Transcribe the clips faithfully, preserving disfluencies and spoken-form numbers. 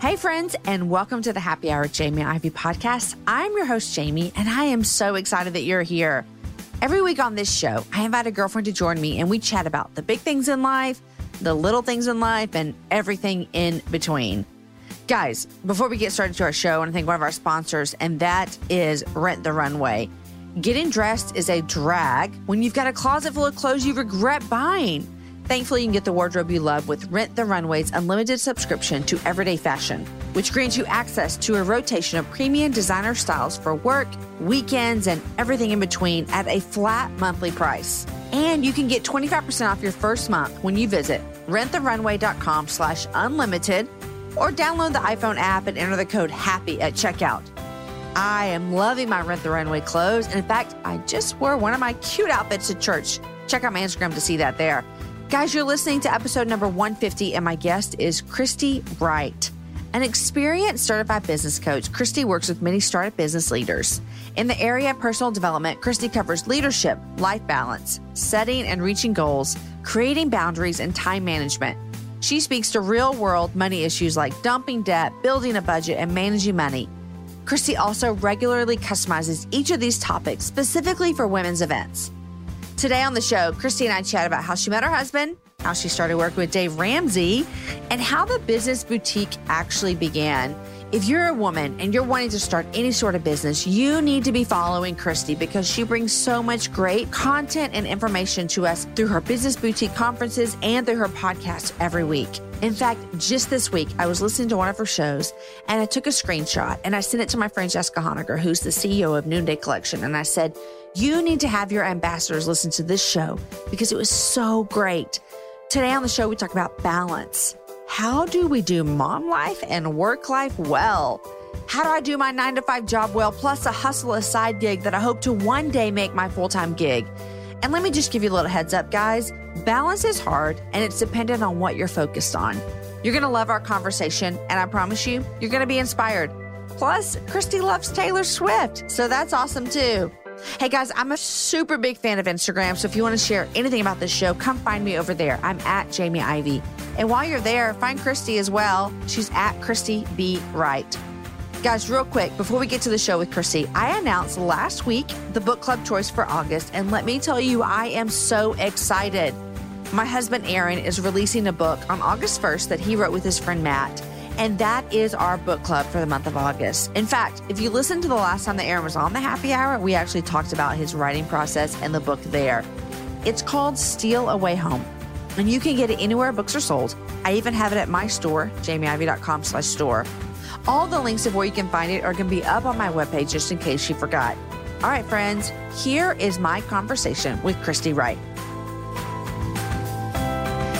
Hey friends, and welcome to the Happy Hour with Jamie and Ivy podcast. I'm your host, Jamie, and I am so excited that you're here. Every week on this show, I invite a girlfriend to join me and we chat about the big things in life, the little things in life, and everything in between. Guys, before we get started to our show, I want to thank one of our sponsors, and that is Rent the Runway. Getting dressed is a drag when you've got a closet full of clothes you regret buying. Thankfully, you can get the wardrobe you love with Rent the Runway's unlimited subscription to Everyday Fashion, which grants you access to a rotation of premium designer styles for work, weekends, and everything in between at a flat monthly price. And you can get twenty-five percent off your first month when you visit rent the runway dot com slash unlimited or download the iPhone app and enter the code HAPPY at checkout. I am loving my Rent the Runway clothes, and in fact, I just wore one of my cute outfits to church. Check out my Instagram to see that there. Guys, you're listening to episode number one fifty, and my guest is Christy Wright. An experienced certified business coach, Christy works with many startup business leaders. In the area of personal development, Christy covers leadership, life balance, setting and reaching goals, creating boundaries, and time management. She speaks to real-world money issues like dumping debt, building a budget, and managing money. Christy also regularly customizes each of these topics specifically for women's events. Today on the show, Christy and I chat about how she met her husband, how she started working with Dave Ramsey, and how the Business Boutique actually began. If you're a woman and you're wanting to start any sort of business, you need to be following Christy because she brings so much great content and information to us through her Business Boutique conferences and through her podcast every week. In fact, just this week, I was listening to one of her shows and I took a screenshot and I sent it to my friend Jessica Honaker, who's the C E O of Noonday Collection. And I said, you need to have your ambassadors listen to this show because it was so great. Today on the show, we talk about balance. How do we do mom life and work life well? How do I do my nine to five job well, plus a hustle, a side gig that I hope to one day make my full-time gig? And let me just give you a little heads up, guys. Balance is hard and it's dependent on what you're focused on. You're going to love our conversation, and I promise you, you're going to be inspired. Plus, Christy loves Taylor Swift, so that's awesome too. Hey guys, I'm a super big fan of Instagram, so if you want to share anything about this show, come find me over there. I'm at Jamie Ivy. And while you're there, find Christy as well. She's at Christy B. Wright. Guys, real quick, before we get to the show with Christy, I announced last week the book club choice for August, and let me tell you, I am so excited. My husband, Aaron, is releasing a book on August first that he wrote with his friend, Matt. And that is our book club for the month of August. In fact, if you listened to the last time that Aaron was on the Happy Hour, we actually talked about his writing process and the book there. It's called Steal a Way Home, and you can get it anywhere books are sold. I even have it at my store, jamie ivy dot com slash store. All the links of where you can find it are going to be up on my webpage just in case you forgot. All right, friends, here is my conversation with Christy Wright.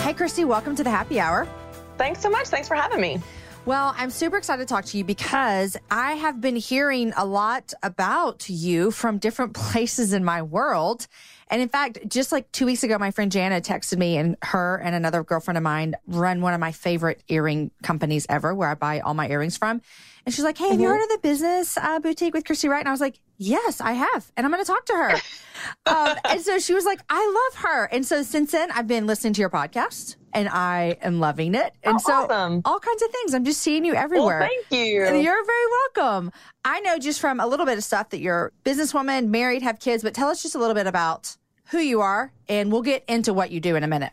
Hey, Christy, welcome to the Happy Hour. Thanks so much. Thanks for having me. Well, I'm super excited to talk to you because I have been hearing a lot about you from different places in my world. And in fact, just like two weeks ago, my friend Jana texted me, and her and another girlfriend of mine run one of my favorite earring companies ever where I buy all my earrings from. And she's like, hey, have mm-hmm. you heard of the Business uh, Boutique with Christy Wright? And I was like, yes, I have. And I'm going to talk to her. um, and so she was like, I love her. And so since then, I've been listening to your podcast. And I am loving it. And oh, so awesome. All kinds of things. I'm just seeing you everywhere. Well, thank you. And you're very welcome. I know just from a little bit of stuff that you're a businesswoman, married, have kids, but tell us just a little bit about who you are, and we'll get into what you do in a minute.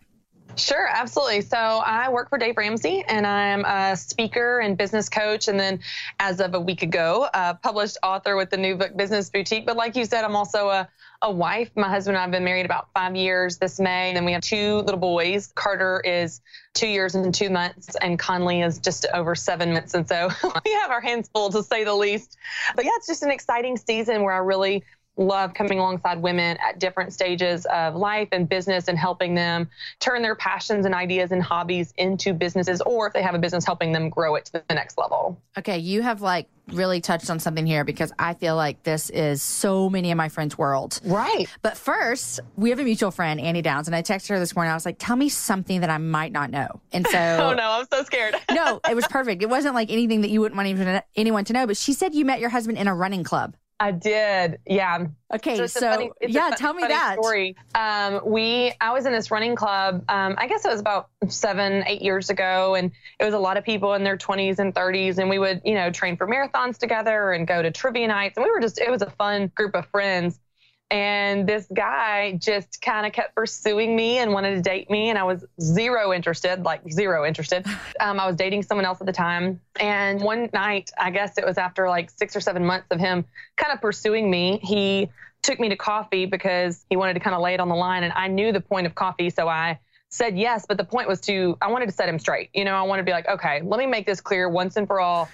Sure, absolutely. So I work for Dave Ramsey, and I'm a speaker and business coach, and then as of a week ago, a published author with the new book, Business Boutique. But like you said, I'm also a, a wife. My husband and I have been married about five years this May, and then we have two little boys. Carter is two years and two months, and Conley is just over seven months. And so we have our hands full, to say the least. But yeah, it's just an exciting season where I really love coming alongside women at different stages of life and business and helping them turn their passions and ideas and hobbies into businesses, or if they have a business, helping them grow it to the next level. Okay. You have like really touched on something here, because I feel like this is so many of my friends' world. Right. But first, we have a mutual friend, Annie Downs, and I texted her this morning. I was like, tell me something that I might not know. And so oh no, I'm so scared. No, it was perfect. It wasn't like anything that you wouldn't want even anyone to know, but she said you met your husband in a running club. I did. Yeah. Okay. So, it's so funny, it's yeah, funny, tell me that story. Um, we, I was in this running club. Um, I guess it was about seven, eight years ago. And it was a lot of people in their twenties and thirties. And we would, you know, train for marathons together and go to trivia nights. And we were just, it was a fun group of friends. And this guy just kind of kept pursuing me and wanted to date me. And I was zero interested, like zero interested. Um, I was dating someone else at the time. And one night, I guess it was after like six or seven months of him kind of pursuing me, he took me to coffee because he wanted to kind of lay it on the line. And I knew the point of coffee. So I said yes. But the point was to, I wanted to set him straight. You know, I wanted to be like, okay, let me make this clear once and for all.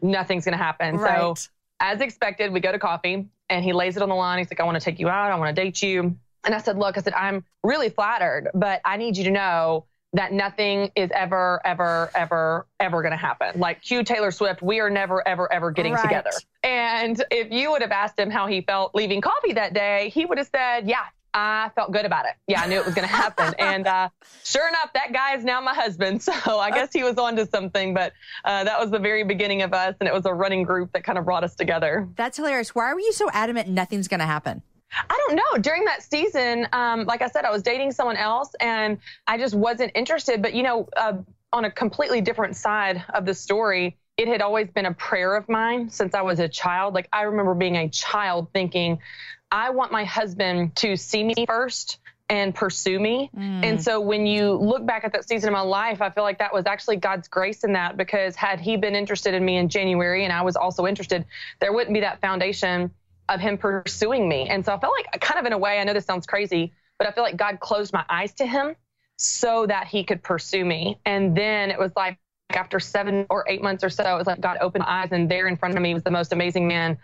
Nothing's going to happen. Right. So as expected, we go to coffee. And he lays it on the line. He's like, I want to take you out. I want to date you. And I said, look, I said, I'm really flattered, but I need you to know that nothing is ever, ever, ever, ever going to happen. Like, cue Taylor Swift, we are never, ever, ever getting right. together. And if you would have asked him how he felt leaving coffee that day, he would have said, yeah, I felt good about it. Yeah, I knew it was going to happen. And uh, sure enough, that guy is now my husband. So I guess he was onto something, but uh, that was the very beginning of us. And it was a running group that kind of brought us together. That's hilarious. Why were you so adamant nothing's going to happen? I don't know. During that season, um, like I said, I was dating someone else and I just wasn't interested. But, you know, uh, on a completely different side of the story, it had always been a prayer of mine since I was a child. Like, I remember being a child thinking, I want my husband to see me first and pursue me. Mm. And so when you look back at that season of my life, I feel like that was actually God's grace in that, because had he been interested in me in January and I was also interested, there wouldn't be that foundation of him pursuing me. And so I felt like, kind of in a way, I know this sounds crazy, but I feel like God closed my eyes to him so that he could pursue me. And then it was like after seven or eight months or so, it was like God opened my eyes, and there in front of me was the most amazing man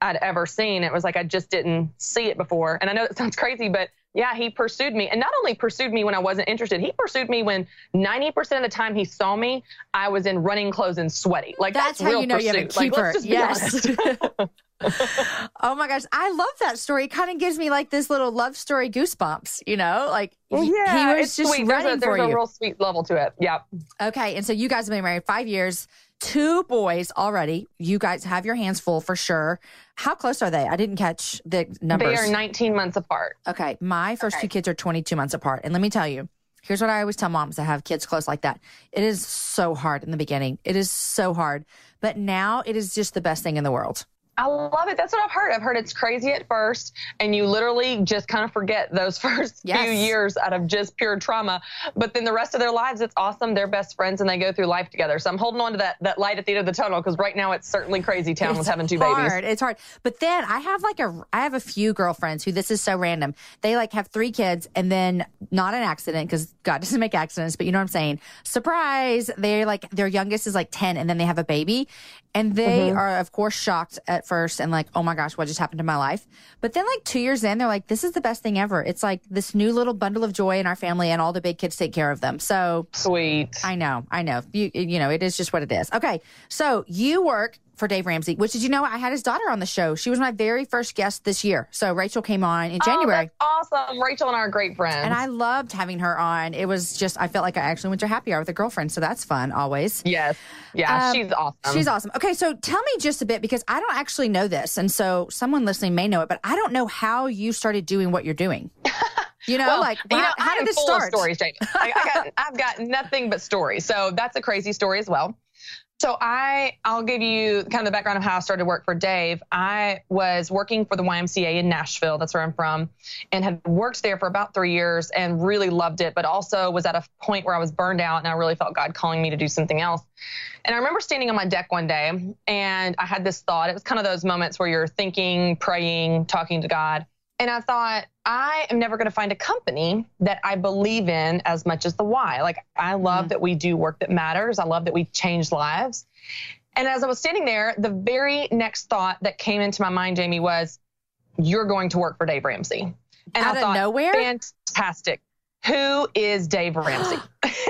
I'd ever seen. It was like, I just didn't see it before. And I know it sounds crazy, but yeah, he pursued me. And not only pursued me when I wasn't interested, he pursued me when ninety percent of the time he saw me, I was in running clothes and sweaty. Like, that's, that's how real you know pursuit. You have a keeper. Like, let's just yes. be honest. Oh my gosh. I love that story. It kind of gives me like this little love story goosebumps, you know, like well, yeah, he was just sweet. running there's a, for there's you. There's a real sweet level to it. Yeah. Okay. And so you guys have been married five years. Two boys already. You guys have your hands full for sure. How close are they? I didn't catch the numbers. They are nineteen months apart. Okay. My first okay. two kids are twenty-two months apart. And let me tell you, here's what I always tell moms that have kids close like that. It is so hard in the beginning. It is so hard. But now it is just the best thing in the world. I love it. That's what I've heard. I've heard it's crazy at first, and you literally just kind of forget those first yes. few years out of just pure trauma. But then the rest of their lives, it's awesome. They're best friends, and they go through life together. So I'm holding on to that, that light at the end of the tunnel, because right now it's certainly crazy town it's with having two hard. babies. It's hard. But then I have like a, I have a few girlfriends who, this is so random. They like have three kids, and then not an accident, because God doesn't make accidents, but you know what I'm saying? Surprise. They're like, their youngest is like ten, and then they have a baby. And they mm-hmm. are, of course, shocked at first and like, oh my gosh, what just happened to my life? But then like two years in, they're like, this is the best thing ever. It's like this new little bundle of joy in our family, and all the big kids take care of them. So sweet. I know. I know. You, you know, it is just what it is. Okay. So you work for Dave Ramsey, which, did you know, I had his daughter on the show. She was my very first guest this year. So Rachel came on in January. Oh, that's awesome. Rachel and I are great friends. And I loved having her on. It was just, I felt like I actually went to a happy hour with a girlfriend. So that's fun always. Yes. Yeah. Um, she's awesome. She's awesome. Okay. So tell me just a bit, because I don't actually know this. And so someone listening may know it, but I don't know how you started doing what you're doing. You know, well, like, well, you know, how, how did this full start? Of stories, Jana. I, I got, I've got nothing but stories. So that's a crazy story as well. So I, I'll give you kind of the background of how I started to work for Dave. I was working for the Y M C A in Nashville, that's where I'm from, and had worked there for about three years and really loved it, but also was at a point where I was burned out and I really felt God calling me to do something else. And I remember standing on my deck one day and I had this thought. It was kind of those moments where you're thinking, praying, talking to God. And I thought, I am never going to find a company that I believe in as much as the Y. Like, I love mm-hmm. that we do work that matters. I love that we change lives. And as I was standing there, the very next thought that came into my mind, Jamie, was, you're going to work for Dave Ramsey. And Out I thought, of nowhere? Fantastic. Who is Dave Ramsey?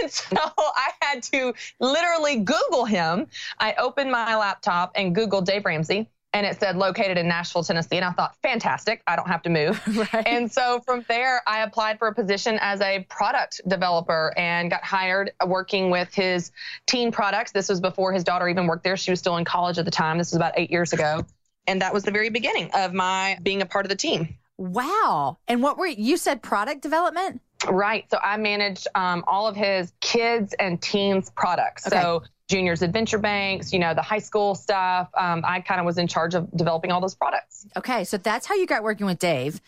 And so I had to literally Google him. I opened my laptop and Googled Dave Ramsey. And it said located in Nashville, Tennessee. And I thought, fantastic, I don't have to move. Right. And so from there, I applied for a position as a product developer and got hired working with his teen products. This was before his daughter even worked there. She was still in college at the time. This was about eight years ago. And that was the very beginning of my being a part of the team. Wow. And what were, you said product development? Right. So I managed um, all of his kids and teens products. Okay. So Junior's Adventure Banks, you know, the high school stuff. Um, I kind of was in charge of developing all those products. Okay. So that's how you got working with Dave.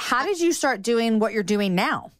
How did you start doing what you're doing now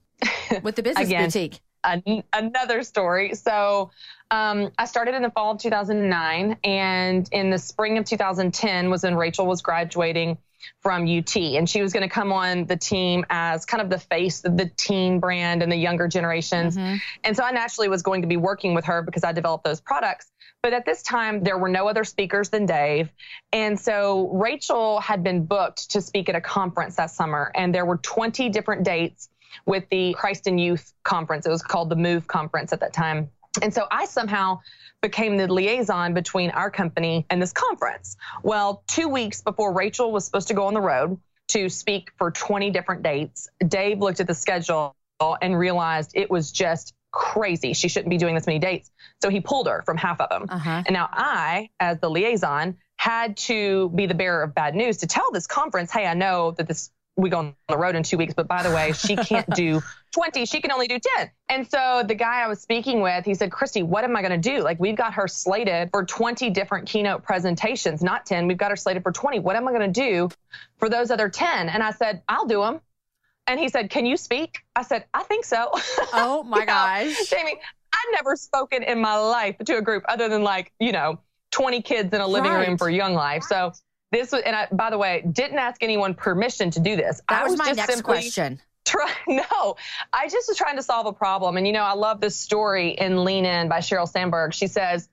with the Business Again, Boutique? An- another story. So um, I started in the fall of two thousand nine, and in the spring of two thousand ten was when Rachel was graduating from U T, and she was going to come on the team as kind of the face of the teen brand and the younger generations. Mm-hmm. And so I naturally was going to be working with her because I developed those products. But at this time, there were no other speakers than Dave. And so Rachel had been booked to speak at a conference that summer, and there were twenty different dates with the Christ in Youth Conference. It was called the Move Conference at that time. And so I somehow became the liaison between our company and this conference. Well, two weeks before Rachel was supposed to go on the road to speak for twenty different dates, Dave looked at the schedule and realized it was just crazy. She shouldn't be doing this many dates. So he pulled her from half of them. Uh-huh. And now I, as the liaison, had to be the bearer of bad news to tell this conference, hey, I know that this we go on the road in two weeks, but by the way, she can't do twenty. She can only do ten. And so the guy I was speaking with, he said, Christy, what am I going to do? Like, we've got her slated for twenty different keynote presentations, not ten. We've got her slated for twenty. What am I going to do for those other ten? And I said, I'll do them. And he said, can you speak? I said, I think so. Oh my you know, gosh. Jamie, I've never spoken in my life to a group other than like, you know, twenty kids in a living right. room for Young Life. So This was, and I, by the way, didn't ask anyone permission to do this. That I was, was my just next question. Try, no, I just was trying to solve a problem. And, you know, I love this story in Lean In by Sheryl Sandberg. She says,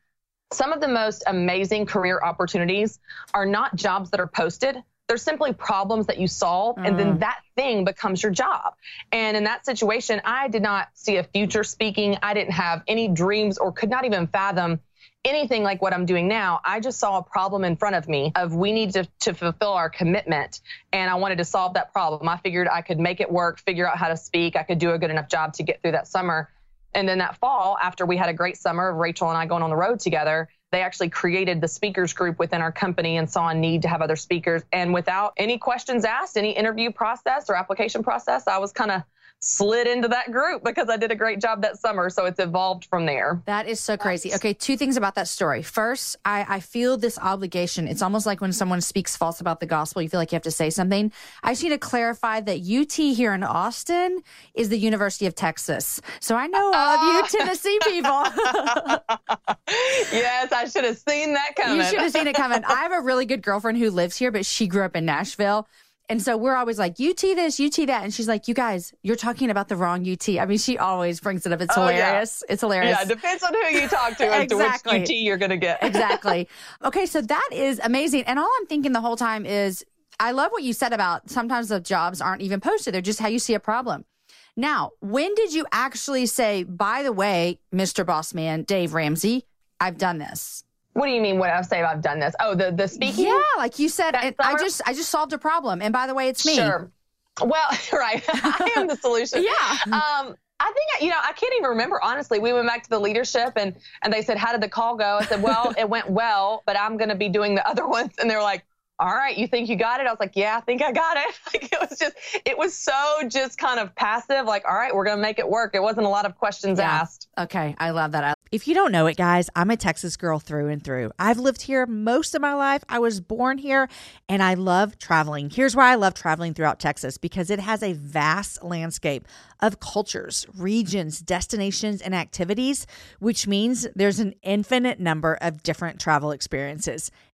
some of the most amazing career opportunities are not jobs that are posted. They're simply problems that you solve, mm. and then that thing becomes your job. And in that situation, I did not see a future speaking. I didn't have any dreams or could not even fathom anything like what I'm doing now. I just saw a problem in front of me of we need to, to fulfill our commitment, and I wanted to solve that problem. I figured I could make it work, figure out how to speak. I could do a good enough job to get through that summer. And then that fall, after we had a great summer of Rachel and I going on the road together, they actually created the speakers group within our company and saw a need to have other speakers. And without any questions asked, any interview process or application process, I was kind of slid into that group because I did a great job that summer. So it's evolved from there. That is so crazy. Okay, two things about that story. First, I, I feel this obligation. It's almost like when someone speaks false about the gospel, you feel like you have to say something. I just need to clarify that U T here in Austin is the University of Texas. So I know all uh, of you Tennessee people. Yes, I should have seen that coming. You should have seen it coming. I have a really good girlfriend who lives here, but she grew up in Nashville. And so we're always like, U T this, U T that. And she's like, you guys, you're talking about the wrong U T. I mean, she always brings it up. It's oh, hilarious. Yeah. It's hilarious. Yeah, it depends on who you talk to as exactly. to which U T you're going to get. Exactly. Okay, so that is amazing. And all I'm thinking the whole time is, I love what you said about sometimes the jobs aren't even posted. They're just how you see a problem. Now, when did you actually say, by the way, Mister Bossman, Dave Ramsey, I've done this? What do you mean? What I've said? I've done this. Oh, the the speaking. Yeah, like you said, it, I just I just solved a problem, and by the way, it's me. Sure. Well, right. I am the solution. Yeah. Um, I think you know I can't even remember honestly. We went back to the leadership, and and they said, "How did the call go?" I said, "Well, it went well, but I'm going to be doing the other ones," and they're like, all right, you think you got it? I was like, yeah, I think I got it. Like, it was just, it was so just kind of passive, like, all right, we're going to make it work. It wasn't a lot of questions yeah. asked. Okay, I love that. I- If you don't know it, guys, I'm a Texas girl through and through. I've lived here most of my life. I was born here, and I love traveling. Here's why I love traveling throughout Texas, because it has a vast landscape of cultures, regions, destinations, and activities, which means there's an infinite number of different travel experiences.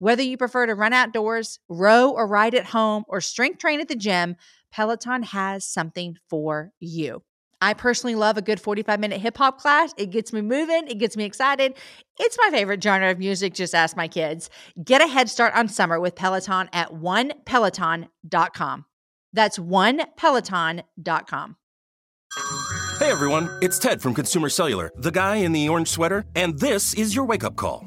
Whether you prefer to run outdoors, row or ride at home, or strength train at the gym, Peloton has something for you. I personally love a good forty-five-minute hip-hop class. It gets me moving. It gets me excited. It's my favorite genre of music. Just ask my kids. Get a head start on summer with Peloton at one peloton dot com. That's one peloton dot com. Hey, everyone. It's Ted from Consumer Cellular, the guy in the orange sweater, and this is your wake-up call.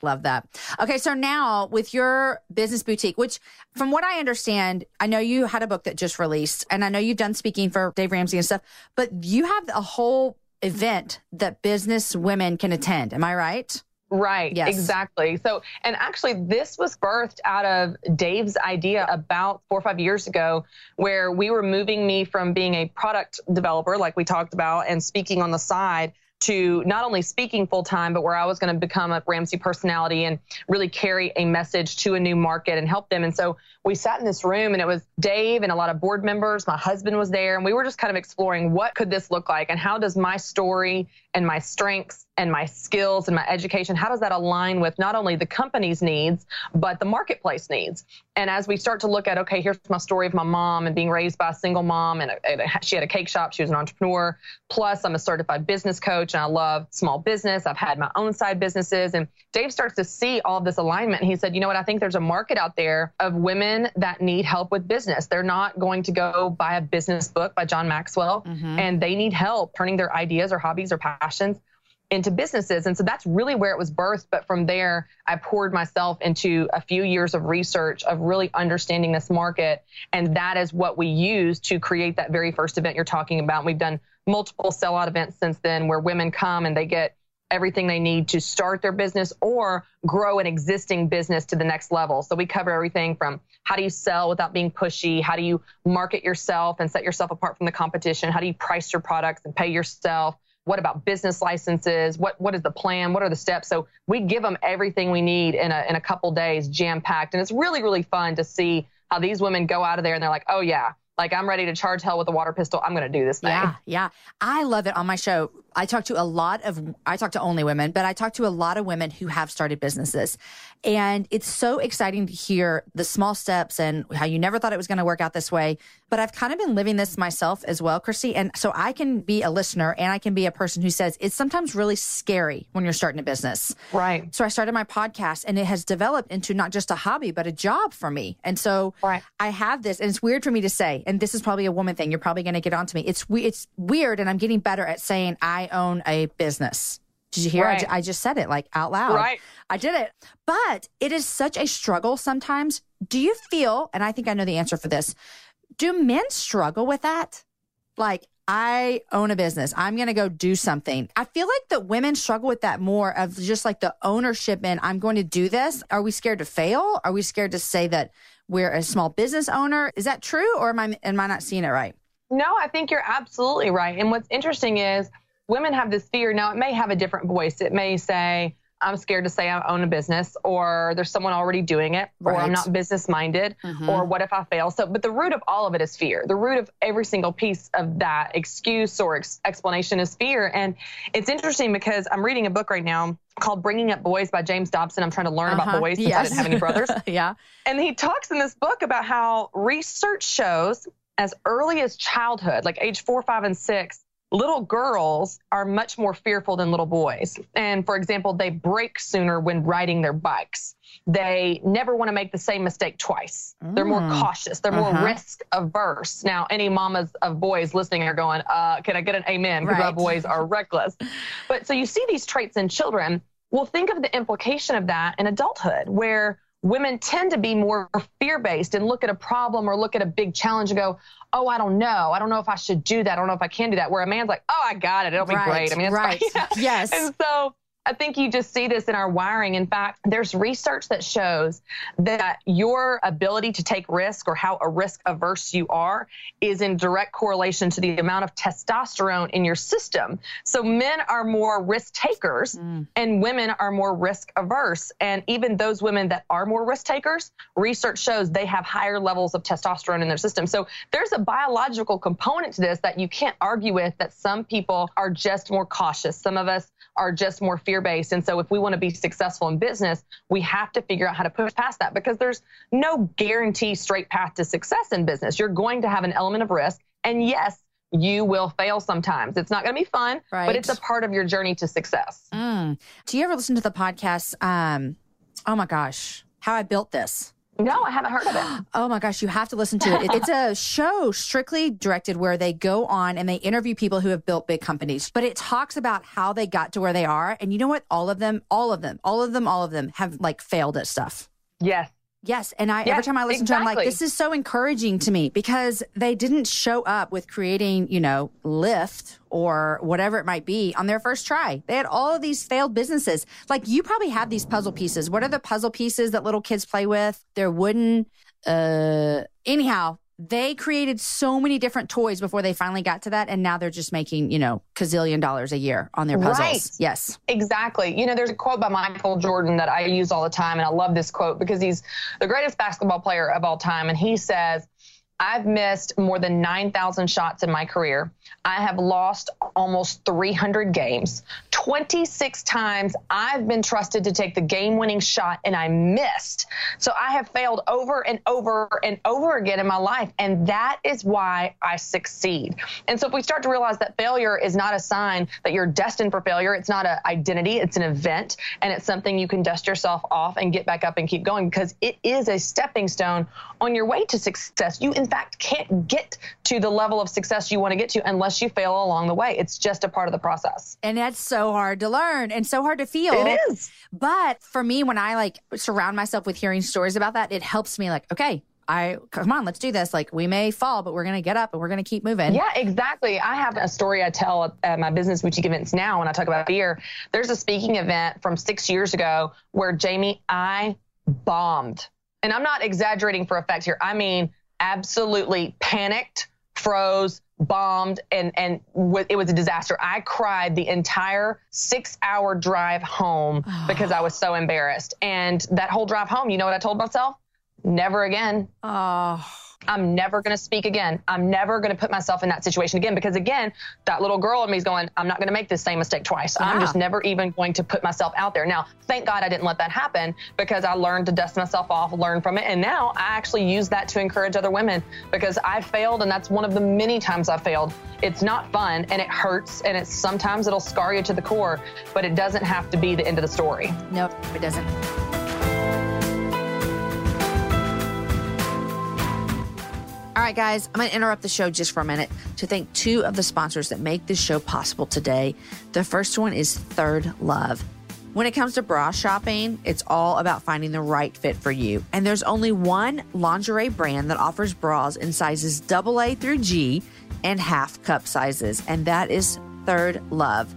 Love that. Okay, so now with your business boutique, which from what I understand, I know you had a book that just released, and I know you've done speaking for Dave Ramsey and stuff, but you have a whole event that business women can attend. Am I right? Right. Yes. Exactly. So, and actually this was birthed out of Dave's idea about four or five years ago, where we were moving me from being a product developer, like we talked about, and speaking on the side, to not only speaking full-time, but where I was going to become a Ramsey personality and really carry a message to a new market and help them. And so we sat in this room, and it was Dave and a lot of board members. My husband was there, and we were just kind of exploring what could this look like, and how does my story and my strengths and my skills and my education, how does that align with not only the company's needs, but the marketplace needs? And as we start to look at, okay, here's my story of my mom and being raised by a single mom, and a, a, she had a cake shop, she was an entrepreneur, plus I'm a certified business coach, and I love small business. I've had my own side businesses, and Dave starts to see all of this alignment, and he said, you know what, I think there's a market out there of women that need help with business. They're not going to go buy a business book by John Maxwell, mm-hmm. and they need help turning their ideas or hobbies or passions into businesses. And so that's really where it was birthed. But from there, I poured myself into a few years of research of really understanding this market. And that is what we used to create that very first event you're talking about. And we've done multiple sellout events since then where women come and they get everything they need to start their business or grow an existing business to the next level. So we cover everything from how do you sell without being pushy? How do you market yourself and set yourself apart from the competition? How do you price your products and pay yourself? What about business licenses? What what is the plan? What are the steps? So we give them everything we need in a in a couple days, jam-packed. And it's really, really fun to see how these women go out of there and they're like, oh yeah, like I'm ready to charge hell with a water pistol. I'm going to do this thing. Yeah, yeah. I love it on my show. I talk to a lot of, I talk to only women, but I talk to a lot of women who have started businesses. And it's so exciting to hear the small steps and how you never thought it was going to work out this way. But I've kind of been living this myself as well, Christy. And so I can be a listener and I can be a person who says it's sometimes really scary when you're starting a business. Right. So I started my podcast and it has developed into not just a hobby, but a job for me. And so right. I have this, and it's weird for me to say, and this is probably a woman thing. You're probably going to get onto me. It's, it's weird. And I'm getting better at saying I own a business. Did you hear? Right. I, ju- I just said it like out loud. Right. I did it. But it is such a struggle sometimes. Do you feel, and I think I know the answer for this, do men struggle with that? Like, I own a business. I'm going to go do something. I feel like that women struggle with that more of just like the ownership and I'm going to do this. Are we scared to fail? Are we scared to say that we're a small business owner? Is that true? Or am I, am I not seeing it right? No, I think you're absolutely right. And what's interesting is women have this fear. Now, it may have a different voice. It may say, I'm scared to say I own a business, or there's someone already doing it, right. or I'm not business minded, mm-hmm. or what if I fail? So, but the root of all of it is fear. The root of every single piece of that excuse or ex- explanation is fear. And it's interesting because I'm reading a book right now called Bringing Up Boys by James Dobson. I'm trying to learn uh-huh. about boys since yes. I didn't have any brothers. yeah. And he talks in this book about how research shows as early as childhood, like age four, five, and six, little girls are much more fearful than little boys. And for example, they break sooner when riding their bikes. They never want to make the same mistake twice. Mm. They're more cautious. They're uh-huh. more risk averse. Now, any mamas of boys listening are going, uh, can I get an amen? Because right. our boys are reckless. But so you see these traits in children. Well, think of the implication of that in adulthood, where women tend to be more fear-based and look at a problem or look at a big challenge and go, oh, I don't know. I don't know if I should do that. I don't know if I can do that. Where a man's like, oh, I got it. It'll be right, great. I mean, it's right. fine. Yeah. Yes. And so I think you just see this in our wiring. In fact, there's research that shows that your ability to take risk or how a risk averse you are is in direct correlation to the amount of testosterone in your system. So men are more risk takers mm. and women are more risk averse. And even those women that are more risk takers, research shows they have higher levels of testosterone in their system. So there's a biological component to this that you can't argue with, that some people are just more cautious. Some of us are just more fear-based. And so if we want to be successful in business, we have to figure out how to push past that, because there's no guarantee straight path to success in business. You're going to have an element of risk. And yes, you will fail sometimes. It's not going to be fun, right. but it's a part of your journey to success. Mm. Do you ever listen to the podcast? Um, oh my gosh, How I Built This. No, I haven't heard of it. Oh my gosh, you have to listen to it. It's a show strictly directed where they go on and they interview people who have built big companies, but it talks about how they got to where they are. And you know what? All of them, all of them, all of them, all of them have like failed at stuff. Yes. Yes. And I yes, every time I listen exactly. to it, I'm like, this is so encouraging to me, because they didn't show up with creating, you know, Lyft or whatever it might be on their first try. They had all of these failed businesses. Like, you probably have these puzzle pieces. What are the puzzle pieces that little kids play with? They're wooden. Uh, anyhow, they created so many different toys before they finally got to that. And now they're just making, you know, gazillion dollars a year on their puzzles. Right. Yes. Exactly. You know, there's a quote by Michael Jordan that I use all the time. And I love this quote because he's the greatest basketball player of all time. And he says, I've missed more than nine thousand shots in my career. I have lost almost three hundred games. twenty-six times I've been trusted to take the game-winning shot and I missed. So I have failed over and over and over again in my life. And that is why I succeed. And so if we start to realize that failure is not a sign that you're destined for failure, it's not an identity, it's an event. And it's something you can dust yourself off and get back up and keep going, because it is a stepping stone on your way to success. You fact can't get to the level of success you want to get to unless you fail along the way. It's just a part of the process. And that's so hard to learn and so hard to feel. It is. But for me, when I like surround myself with hearing stories about that, it helps me like, okay, I come on, let's do this. Like, we may fall, but we're going to get up and we're going to keep moving. Yeah, exactly. I have a story I tell at, at my Business Boutique events now when I talk about fear. There's a speaking event from six years ago where, Jamie, I bombed. And I'm not exaggerating for effect here. I mean, absolutely panicked, froze, bombed, and, and w- it was a disaster. I cried the entire six-hour drive home because I was so embarrassed. And that whole drive home, you know what I told myself? Never again. Oh. I'm never going to speak again. I'm never going to put myself in that situation again. Because again, that little girl in me is going, I'm not going to make this same mistake twice. Yeah. I'm just never even going to put myself out there. Now, thank God I didn't let that happen, because I learned to dust myself off, learn from it. And now I actually use that to encourage other women, because I failed. And that's one of the many times I failed. It's not fun and it hurts. And it's sometimes it'll scar you to the core, but it doesn't have to be the end of the story. Nope, it doesn't. All right, guys, I'm going to interrupt the show just for a minute to thank two of the sponsors that make this show possible today. The first one is Third Love. When it comes to bra shopping, it's all about finding the right fit for you. And there's only one lingerie brand that offers bras in sizes double A through G and half cup sizes, and that is Third Love.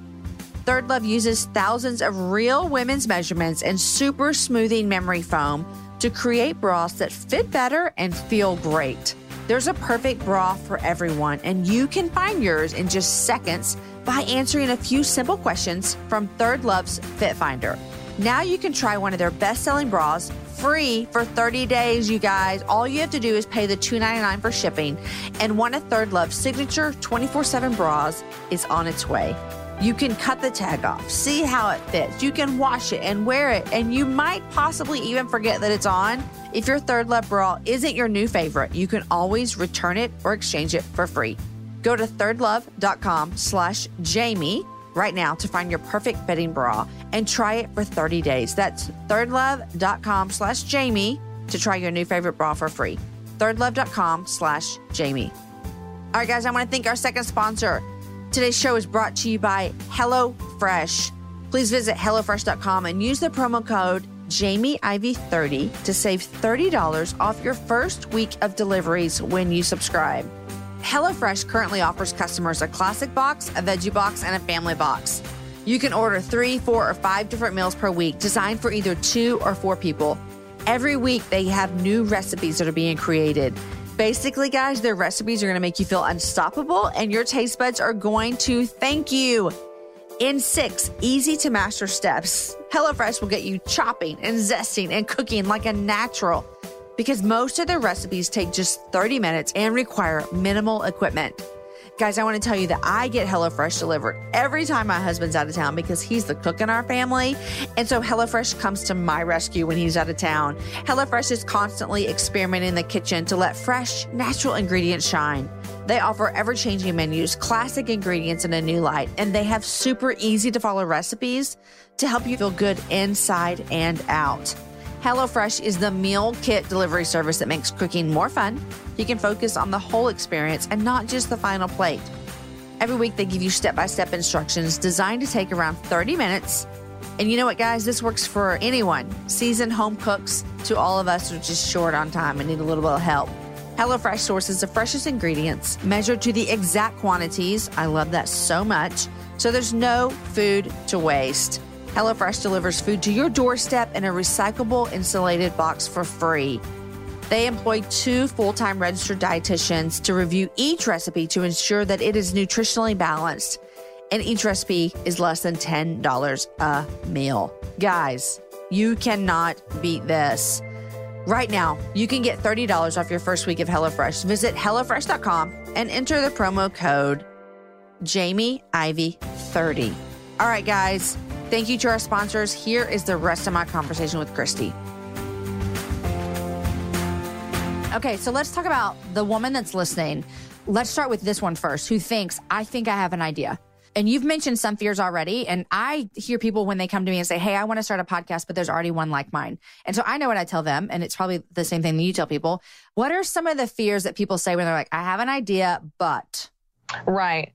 Third Love uses thousands of real women's measurements and super smoothing memory foam to create bras that fit better and feel great. There's a perfect bra for everyone, and you can find yours in just seconds by answering a few simple questions from Third Love's Fit Finder. Now you can try one of their best-selling bras free for thirty days, you guys. All you have to do is pay the two dollars and ninety-nine cents for shipping, and one of Third Love's signature twenty-four seven bras is on its way. You can cut the tag off, see how it fits. You can wash it and wear it, and you might possibly even forget that it's on. If your Third Love bra isn't your new favorite, you can always return it or exchange it for free. Go to thirdlove.com slash Jamie right now to find your perfect fitting bra and try it for thirty days. That's thirdlove.com slash Jamie to try your new favorite bra for free. thirdlove.com slash Jamie. All right, guys, I want to thank our second sponsor. Today's show is brought to you by HelloFresh. Please visit HelloFresh dot com and use the promo code Jamie Ivy thirty to save thirty dollars off your first week of deliveries when you subscribe. HelloFresh currently offers customers a classic box, a veggie box, and a family box. You can order three, four, or five different meals per week designed for either two or four people. Every week, they have new recipes that are being created. Basically, guys, their recipes are going to make you feel unstoppable, and your taste buds are going to thank you. In six easy-to-master steps, HelloFresh will get you chopping and zesting and cooking like a natural, because most of their recipes take just thirty minutes and require minimal equipment. Guys, I want to tell you that I get HelloFresh delivered every time my husband's out of town, because he's the cook in our family. And so HelloFresh comes to my rescue when he's out of town. HelloFresh is constantly experimenting in the kitchen to let fresh, natural ingredients shine. They offer ever-changing menus, classic ingredients in a new light, and they have super easy-to-follow recipes to help you feel good inside and out. HelloFresh is the meal kit delivery service that makes cooking more fun. You can focus on the whole experience and not just the final plate. Every week, they give you step-by-step instructions designed to take around thirty minutes. And you know what, guys? This works for anyone, seasoned home cooks to all of us who are just short on time and need a little bit of help. HelloFresh sources the freshest ingredients, measured to the exact quantities. I love that so much. So there's no food to waste. HelloFresh delivers food to your doorstep in a recyclable, insulated box for free. They employ two full-time registered dietitians to review each recipe to ensure that it is nutritionally balanced, and each recipe is less than ten dollars a meal. Guys, you cannot beat this. Right now, you can get thirty dollars off your first week of HelloFresh. Visit HelloFresh dot com and enter the promo code Jamie Ivy thirty. All right, guys. Thank you to our sponsors. Here is the rest of my conversation with Christy. Okay, so let's talk about the woman that's listening. Let's start with this one first, who thinks, I think I have an idea. And you've mentioned some fears already. And I hear people when they come to me and say, hey, I want to start a podcast, but there's already one like mine. And so I know what I tell them. And it's probably the same thing that you tell people. What are some of the fears that people say when they're like, I have an idea, but. Right.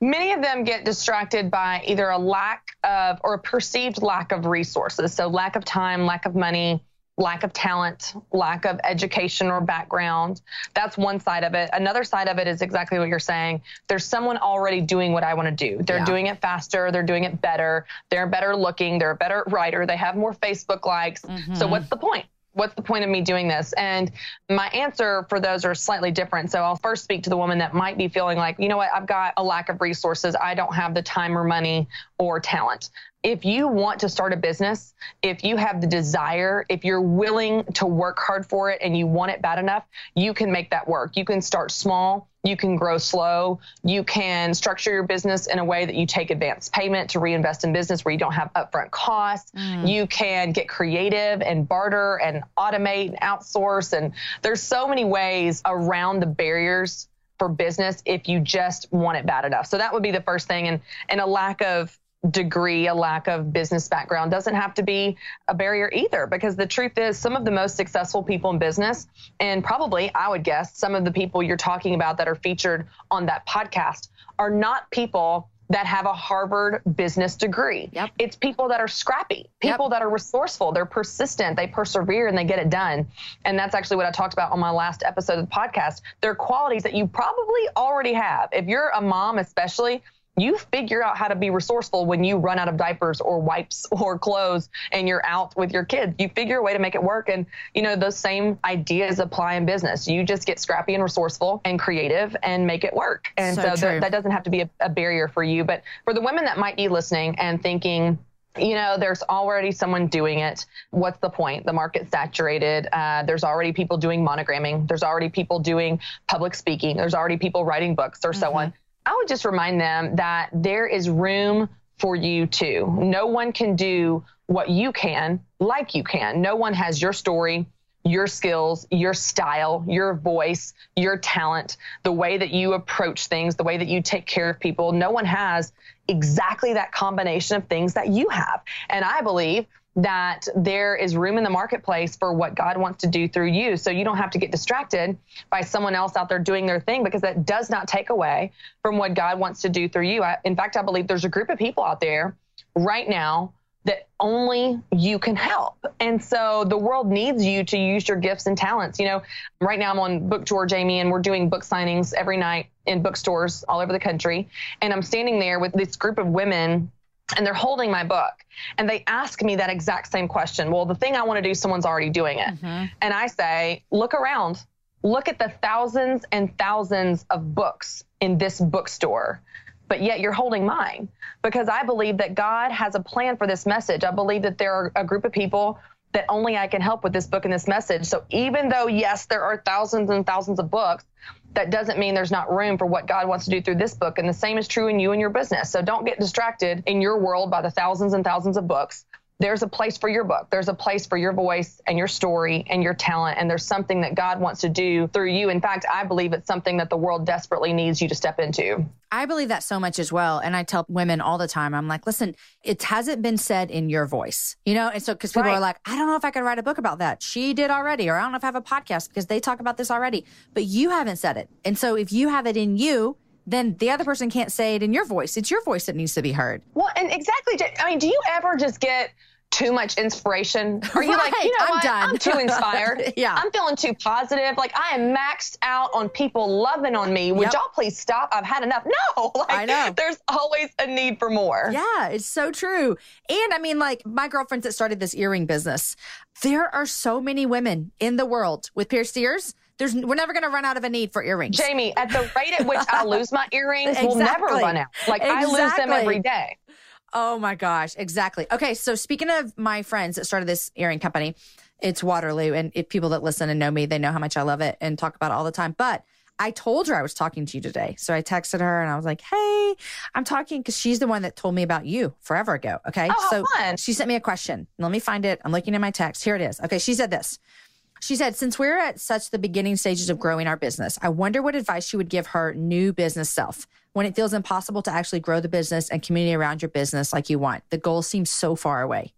Many of them get distracted by either a lack of or a perceived lack of resources. So lack of time, lack of money, lack of talent, lack of education or background. That's one side of it. Another side of it is exactly what you're saying. There's someone already doing what I want to do. They're yeah. doing it faster. They're doing it better. They're better looking. They're a better writer. They have more Facebook likes. Mm-hmm. So what's the point? What's the point of me doing this? And my answer for those are slightly different. So I'll first speak to the woman that might be feeling like, you know what, I've got a lack of resources. I don't have the time or money or talent. If you want to start a business, if you have the desire, if you're willing to work hard for it and you want it bad enough, you can make that work. You can start small. You can grow slow. You can structure your business in a way that you take advance payment to reinvest in business where you don't have upfront costs. Mm. You can get creative and barter and automate and outsource. And there's so many ways around the barriers for business if you just want it bad enough. So that would be the first thing. And, and a lack of degree, a lack of business background doesn't have to be a barrier either, because the truth is some of the most successful people in business, and probably I would guess some of the people you're talking about that are featured on that podcast, are not people that have a Harvard business degree. Yep. It's people that are scrappy, people yep. that are resourceful, they're persistent, they persevere, and they get it done. And that's actually what I talked about on my last episode of the podcast. They're qualities that you probably already have. If you're a mom, especially, you figure out how to be resourceful when you run out of diapers or wipes or clothes and you're out with your kids. You figure a way to make it work. And, you know, those same ideas apply in business. You just get scrappy and resourceful and creative and make it work. And so, so there, that doesn't have to be a, a barrier for you. But for the women that might be listening and thinking, you know, there's already someone doing it. What's the point? The market's saturated. Uh, there's already people doing monogramming. There's already people doing public speaking. There's already people writing books or mm-hmm. so on. I would just remind them that there is room for you too. No one can do what you can like you can. No one has your story, your skills, your style, your voice, your talent, the way that you approach things, the way that you take care of people. No one has exactly that combination of things that you have. And I believe that there is room in the marketplace for what God wants to do through you. So you don't have to get distracted by someone else out there doing their thing, because that does not take away from what God wants to do through you. I, in fact, I believe there's a group of people out there right now that only you can help. And so the world needs you to use your gifts and talents. You know, right now I'm on book tour, Jamie, and we're doing book signings every night in bookstores all over the country. And I'm standing there with this group of women and they're holding my book. And they ask me that exact same question. Well, the thing I want to do, someone's already doing it. Mm-hmm. And I say, look around, look at the thousands and thousands of books in this bookstore, but yet you're holding mine, because I believe that God has a plan for this message. I believe that there are a group of people that only I can help with this book and this message. So even though, yes, there are thousands and thousands of books, that doesn't mean there's not room for what God wants to do through this book. And the same is true in you and your business. So don't get distracted in your world by the thousands and thousands of books. There's a place for your book. There's a place for your voice and your story and your talent. And there's something that God wants to do through you. In fact, I believe it's something that the world desperately needs you to step into. I believe that so much as well. And I tell women all the time, I'm like, listen, it hasn't been said in your voice, you know? And so, because people right. are like, I don't know if I could write a book about that. She did already, or I don't know if I have a podcast because they talk about this already, but you haven't said it. And so if you have it in you, then the other person can't say it in your voice. It's your voice that needs to be heard. Well, and exactly. I mean, do you ever just get too much inspiration? Are you right. like, you know I'm what? Done. I'm too inspired. yeah. I'm feeling too positive. Like I am maxed out on people loving on me. Would yep. y'all please stop? I've had enough. No, like I know. There's always a need for more. Yeah, it's so true. And I mean, like my girlfriends that started this earring business, there are so many women in the world with pierced ears. There's, we're never going to run out of a need for earrings. Jamie, at the rate at which I lose my earrings, exactly. we'll never run out. Like exactly. I lose them every day. Oh my gosh. Exactly. Okay. So speaking of my friends that started this earring company, it's Waterloo. And if people that listen and know me, they know how much I love it and talk about it all the time. But I told her I was talking to you today. So I texted her and I was like, hey, I'm talking because she's the one that told me about you forever ago. Okay. Oh, so fun. She sent me a question. Let me find it. I'm looking at my text. Here it is. Okay. She said this. She said, since we're at such the beginning stages of growing our business, I wonder what advice you would give her new business self. when it feels impossible to actually grow the business and community around your business like you want? The goal seems so far away.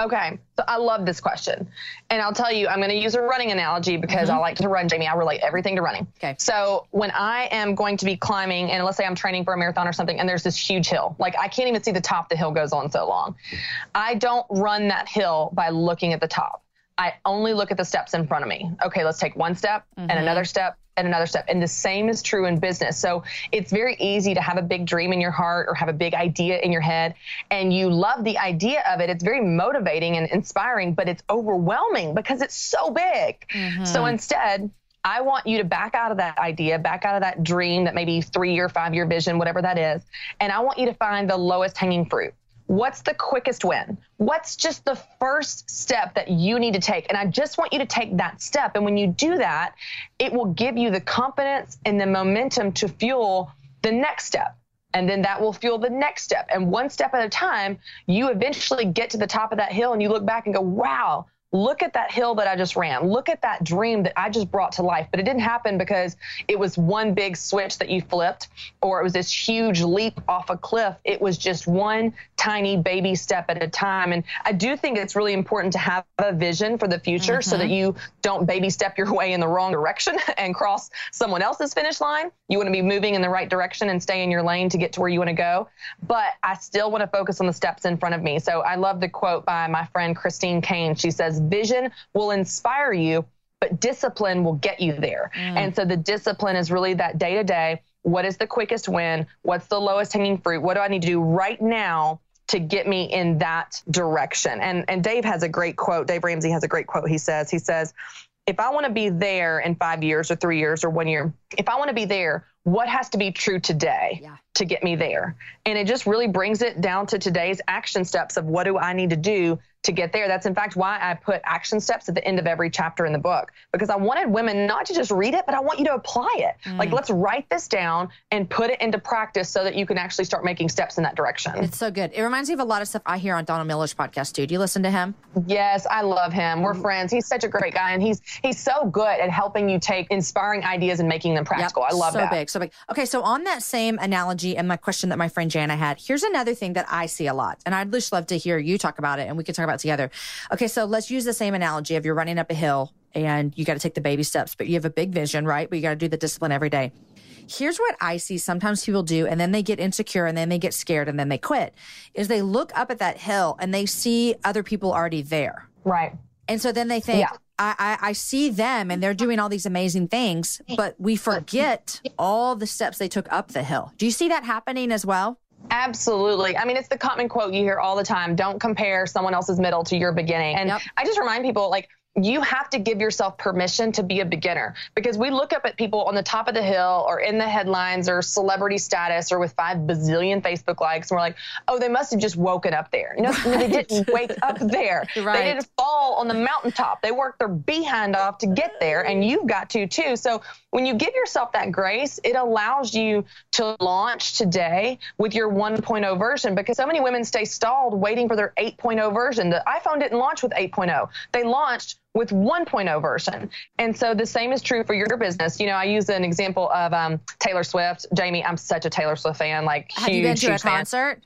Okay. So I love this question. And I'll tell you, I'm going to use a running analogy because mm-hmm. I like to run, Jamie. I relate everything to running. Okay. So when I am going to be climbing, and let's say I'm training for a marathon or something, and there's this huge hill, like I can't even see the top. The hill goes on so long. I don't run that hill by looking at the top. I only look at the steps in front of me. Okay, let's take one step mm-hmm. and another step and another step. And the same is true in business. So it's very easy to have a big dream in your heart or have a big idea in your head, and you love the idea of it. It's very motivating and inspiring, but it's overwhelming because it's so big. Mm-hmm. So instead, I want you to back out of that idea, back out of that dream, that maybe three-year, five-year vision, whatever that is. And I want you to find the lowest hanging fruit. What's the quickest win? What's just the first step that you need to take? And I just want you to take that step. And when you do that, it will give you the confidence and the momentum to fuel the next step. And then that will fuel the next step. And one step at a time, you eventually get to the top of that hill and you look back and go, wow, look at that hill that I just ran. Look at that dream that I just brought to life. But it didn't happen because it was one big switch that you flipped, or it was this huge leap off a cliff. It was just one tiny baby step at a time. And I do think it's really important to have a vision for the future mm-hmm. so that you don't baby step your way in the wrong direction and cross someone else's finish line. You want to be moving in the right direction and stay in your lane to get to where you want to go. But I still want to focus on the steps in front of me. So I love the quote by my friend Christine Kane. She says, vision will inspire you, but discipline will get you there. Mm. And so the discipline is really that day to day. What is the quickest win? What's the lowest hanging fruit? What do I need to do right now to get me in that direction? And, and Dave has a great quote. Dave Ramsey has a great quote. He says, he says, if I want to be there in five years or three years or one year, if I want to be there, what has to be true today yeah. to get me there? And it just really brings it down to today's action steps of what do I need to do to get there. That's in fact why I put action steps at the end of every chapter in the book, because I wanted women not to just read it, but I want you to apply it. Mm. Like, let's write this down and put it into practice so that you can actually start making steps in that direction. It's so good. It reminds me of a lot of stuff I hear on Donald Miller's podcast too. Do you listen to him? Yes, I love him. We're friends. He's such a great guy, and he's he's so good at helping you take inspiring ideas and making them practical. Yep. I love so that. So big, so big. Okay, so on that same analogy and my question that my friend Jana had, here's another thing that I see a lot, and I'd just love to hear you talk about it, and we could talk about together. Okay, so let's use the same analogy of you're running up a hill and you got to take the baby steps, but you have a big vision, right? But you got to do the discipline every day. Here's what I see sometimes people do, and then they get insecure, and then they get scared, and then they quit, is they look up at that hill and they see other people already there. Right. And so then they think, yeah. I, I, I see them and they're doing all these amazing things, but we forget all the steps they took up the hill. Do you see that happening as well? Absolutely. I mean, it's the common quote you hear all the time. Don't compare someone else's middle to your beginning. And yep. I just remind people, like, you have to give yourself permission to be a beginner, because we look up at people on the top of the hill or in the headlines or celebrity status or with five bazillion Facebook likes. And we're like, oh, they must have just woken up there. No, right. They didn't wake up there. Right. They didn't fall on the mountaintop. They worked their behind off to get there, and you've got to too. So when you give yourself that grace, it allows you to launch today with your one point oh version, because so many women stay stalled waiting for their eight point oh version. The iPhone didn't launch with eight point oh. They launched with one point oh version. And so the same is true for your business. You know, I use an example of um, Taylor Swift. Jamie, I'm such a Taylor Swift fan. Like, huge, have you been to a concert?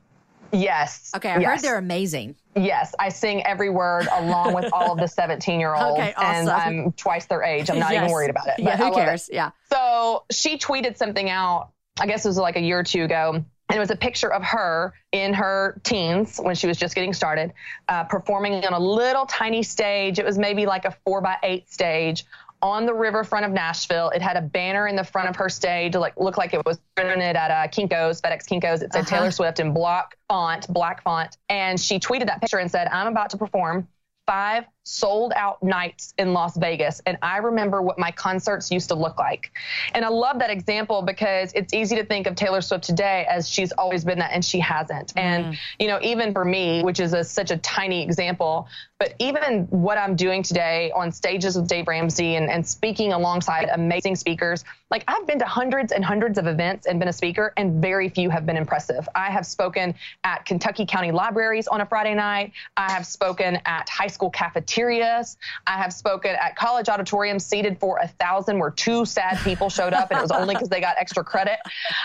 Fan. Yes. Okay, I yes. heard they're amazing. Yes, I sing every word along with all of the seventeen-year-olds, okay, awesome. And I'm twice their age. I'm not yes. even worried about it. Yeah, who cares? It. Yeah. So she tweeted something out, I guess it was like a year or two ago, and it was a picture of her in her teens when she was just getting started, uh, performing on a little tiny stage. It was maybe like a four by eight stage on the riverfront of Nashville. It had a banner in the front of her stage to like look like it was printed at uh, Kinko's, FedEx Kinko's. It said uh-huh. Taylor Swift in block font, black font. And she tweeted that picture and said, I'm about to perform five sold out nights in Las Vegas. And I remember what my concerts used to look like. And I love that example because it's easy to think of Taylor Swift today as she's always been that, and she hasn't. Mm. And, you know, even for me, which is a, such a tiny example, but even what I'm doing today on stages with Dave Ramsey and, and speaking alongside amazing speakers, like I've been to hundreds and hundreds of events and been a speaker, and very few have been impressive. I have spoken at Kentucky County Libraries on a Friday night. I have spoken at high school cafeterias curious. I have spoken at college auditoriums seated for a thousand where two sad people showed up and it was only because they got extra credit.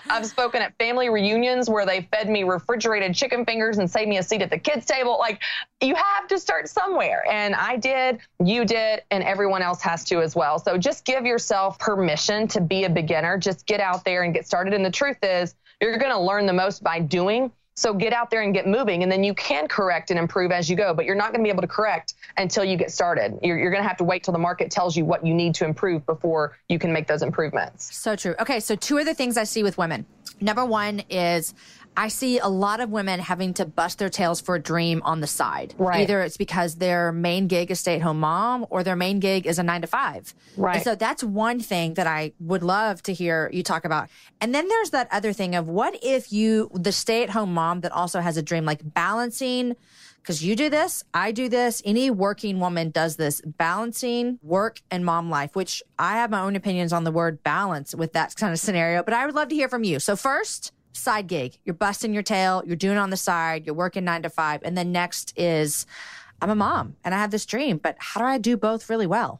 I've spoken at family reunions where they fed me refrigerated chicken fingers and saved me a seat at the kids' table. Like, you have to start somewhere. And I did, you did, and everyone else has to as well. So just give yourself permission to be a beginner. Just get out there and get started. And the truth is, you're going to learn the most by doing. So get out there and get moving, and then you can correct and improve as you go, but you're not going to be able to correct until you get started. You're, you're going to have to wait till the market tells you what you need to improve before you can make those improvements. So true. Okay, so two other things I see with women. Number one is I see a lot of women having to bust their tails for a dream on the side. Right. Either it's because their main gig is stay-at-home mom or their main gig is a nine to five. Right. And so that's one thing that I would love to hear you talk about. And then there's that other thing of what if you, the stay-at-home mom that also has a dream, like balancing, because you do this, I do this, any working woman does this, balancing work and mom life, which I have my own opinions on the word balance with that kind of scenario, but I would love to hear from you. So first, side gig. You're busting your tail. You're doing it on the side. You're working nine to five. And then next is, I'm a mom and I have this dream, but how do I do both really well?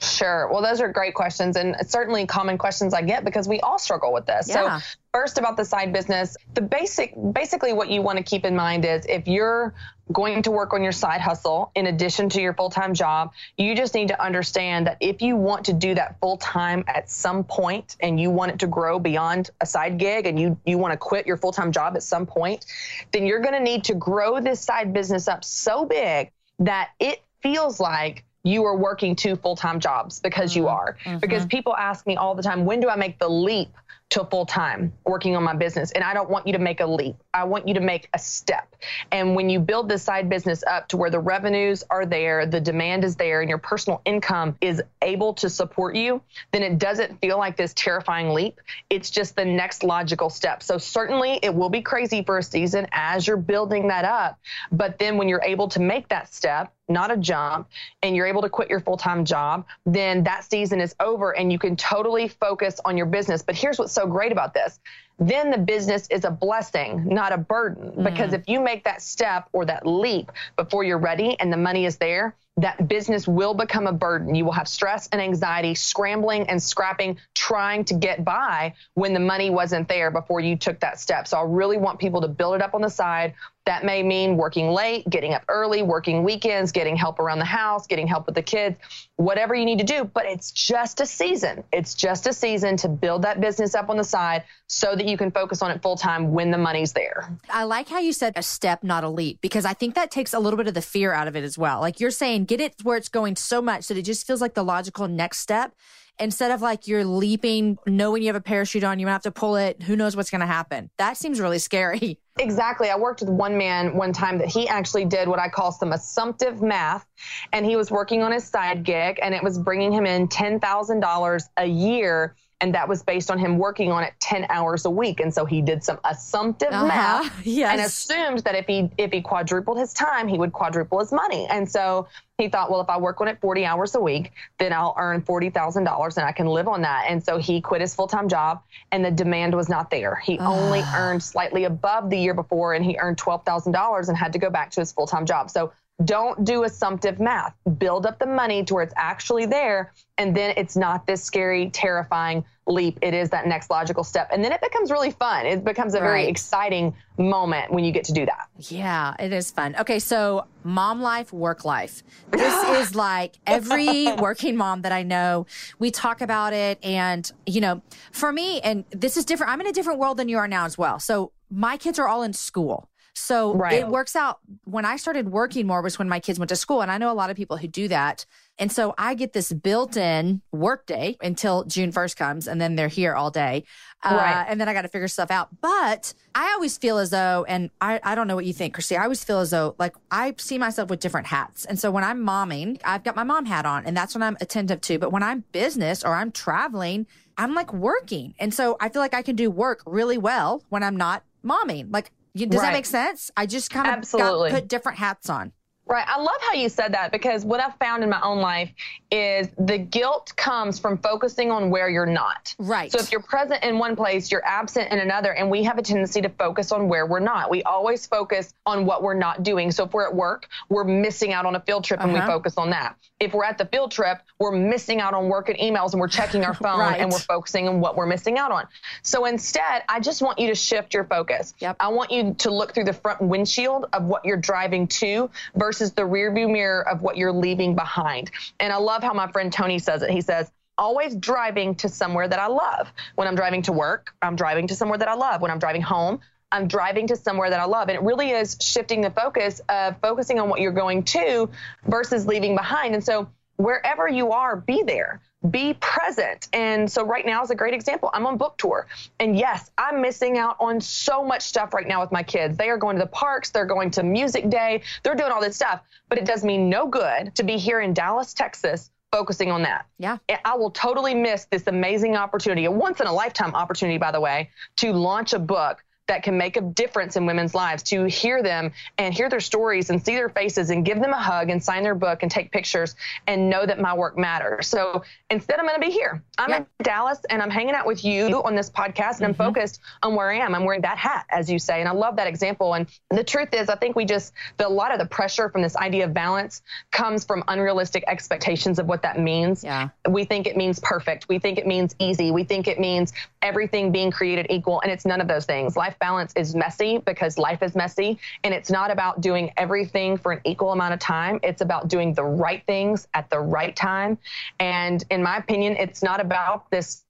Sure. Well, those are great questions and certainly common questions I get because we all struggle with this. Yeah. So first about the side business, the basic, basically what you want to keep in mind is if you're going to work on your side hustle in addition to your full-time job, you just need to understand that if you want to do that full-time at some point and you want it to grow beyond a side gig and you, you want to quit your full-time job at some point, then you're going to need to grow this side business up so big that it feels like you are working two full-time jobs because you are. Mm-hmm. Because people ask me all the time, when do I make the leap to full-time working on my business? And I don't want you to make a leap. I want you to make a step. And when you build this side business up to where the revenues are there, the demand is there, and your personal income is able to support you, then it doesn't feel like this terrifying leap. It's just the next logical step. So certainly it will be crazy for a season as you're building that up. But then when you're able to make that step, not a jump, and you're able to quit your full-time job, then that season is over and you can totally focus on your business. But here's what's so great about this. Then the business is a blessing, not a burden. Mm. Because if you make that step or that leap before you're ready and the money is there, that business will become a burden. You will have stress and anxiety, scrambling and scrapping, trying to get by when the money wasn't there before you took that step. So I really want people to build it up on the side. That may mean working late, getting up early, working weekends, getting help around the house, getting help with the kids, whatever you need to do. But it's just a season. It's just a season to build that business up on the side so that you can focus on it full time when the money's there. I like how you said a step, not a leap, because I think that takes a little bit of the fear out of it as well. Like you're saying, get it where it's going so much that it just feels like the logical next step. Instead of like you're leaping, knowing you have a parachute on, you have to pull it. Who knows what's going to happen? That seems really scary. Exactly. I worked with one man one time that he actually did what I call some assumptive math, and he was working on his side gig and it was bringing him in ten thousand dollars a year. And that was based on him working on it ten hours a week. And so he did some assumptive uh-huh. math yes. and assumed that if he if he quadrupled his time, he would quadruple his money. And so he thought, well, if I work on it forty hours a week, then I'll earn forty thousand dollars and I can live on that. And so he quit his full-time job and the demand was not there. He uh. only earned slightly above the year before and he earned twelve thousand dollars and had to go back to his full-time job. So don't do assumptive math. Build up the money to where it's actually there. And then it's not this scary, terrifying leap. It is that next logical step. And then it becomes really fun. It becomes a right. very exciting moment when you get to do that. Yeah, it is fun. Okay, so mom life, work life. This is like every working mom that I know, we talk about it. And, you know, for me, and this is different. I'm in a different world than you are now as well. So my kids are all in school. So right. it works out. When I started working more was when my kids went to school. And I know a lot of people who do that. And so I get this built-in workday until June first comes, and then they're here all day. Right. Uh, and then I got to figure stuff out. But I always feel as though, and I, I don't know what you think, Christy, I always feel as though, like, I see myself with different hats. And so when I'm momming, I've got my mom hat on, and that's when I'm attentive to. But when I'm business or I'm traveling, I'm, like, working. And so I feel like I can do work really well when I'm not momming. Like, does right. that make sense? I just kind of got put different hats on. Right. I love how you said that, because what I've found in my own life is the guilt comes from focusing on where you're not. Right. So if you're present in one place, you're absent in another, and we have a tendency to focus on where we're not. We always focus on what we're not doing. So if we're at work, we're missing out on a field trip, and uh-huh. we focus on that. If we're at the field trip, we're missing out on work and emails, and we're checking our phone, right. and we're focusing on what we're missing out on. So instead, I just want you to shift your focus. Yep. I want you to look through the front windshield of what you're driving to versus the rearview mirror of what you're leaving behind. And I love how my friend Tony says it. He says, always driving to somewhere that I love. When I'm driving to work, I'm driving to somewhere that I love. When I'm driving home, I'm driving to somewhere that I love. And it really is shifting the focus of focusing on what you're going to versus leaving behind. And so wherever you are, be there. Be present. And so right now is a great example. I'm on book tour. And yes, I'm missing out on so much stuff right now with my kids. They are going to the parks. They're going to music day. They're doing all this stuff. But it does me no good to be here in Dallas, Texas, focusing on that. Yeah. I will totally miss this amazing opportunity, a once in a lifetime opportunity, by the way, to launch a book that can make a difference in women's lives, to hear them and hear their stories and see their faces and give them a hug and sign their book and take pictures and know that my work matters. So instead, I'm going to be here. I'm yeah. in Dallas, and I'm hanging out with you on this podcast, and mm-hmm. I'm focused on where I am. I'm wearing that hat, as you say. And I love that example. And the truth is, I think we just, the, a lot of the pressure from this idea of balance comes from unrealistic expectations of what that means. Yeah. We think it means perfect. We think it means easy. We think it means everything being created equal. And it's none of those things. Life balance is messy because life is messy, and it's not about doing everything for an equal amount of time. It's about doing the right things at the right time. And in my opinion, it's not about this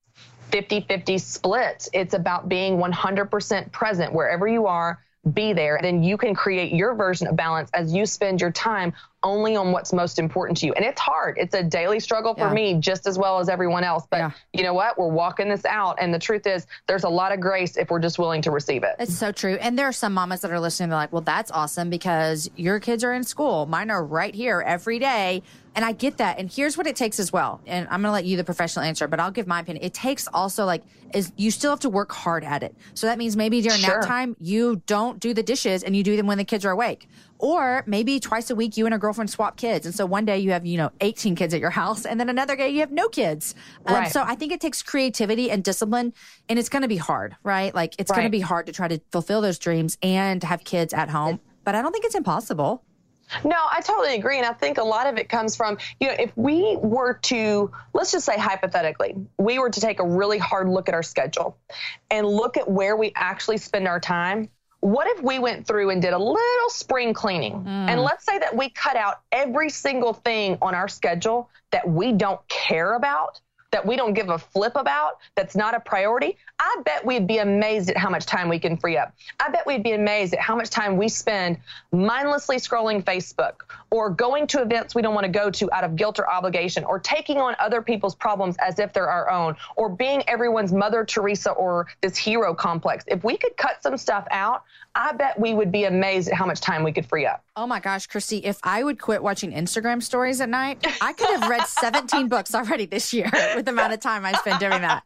fifty fifty split. It's about being one hundred percent present wherever you are. Be there. Then you can create your version of balance as you spend your time only on what's most important to you. And it's hard. It's a daily struggle for yeah. me just as well as everyone else. But yeah. you know what? We're walking this out. And the truth is, there's a lot of grace if we're just willing to receive it. It's so true. And there are some mamas that are listening. They're like, well, that's awesome because your kids are in school. Mine are right here every day. And I get that. And here's what it takes as well. And I'm going to let you the professional answer, but I'll give my opinion. It takes also like is you still have to work hard at it. So that means maybe during sure. nap time, you don't do the dishes and you do them when the kids are awake. Or maybe twice a week, you and a girlfriend swap kids. And so one day you have, you know, eighteen kids at your house. And then another day you have no kids. Um, right. So I think it takes creativity and discipline. And it's going to be hard, right? Like it's right. going to be hard to try to fulfill those dreams and have kids at home. But I don't think it's impossible. No, I totally agree. And I think a lot of it comes from, you know, if we were to, let's just say hypothetically, we were to take a really hard look at our schedule and look at where we actually spend our time. What if we went through and did a little spring cleaning? Mm. And let's say that we cut out every single thing on our schedule that we don't care about, that we don't give a flip about, that's not a priority. I bet we'd be amazed at how much time we can free up. I bet we'd be amazed at how much time we spend mindlessly scrolling Facebook or going to events we don't want to go to out of guilt or obligation, or taking on other people's problems as if they're our own, or being everyone's Mother Teresa or this hero complex. If we could cut some stuff out, I bet we would be amazed at how much time we could free up. Oh my gosh, Christy, if I would quit watching Instagram stories at night, I could have read seventeen books already this year with the amount of time I spend doing that.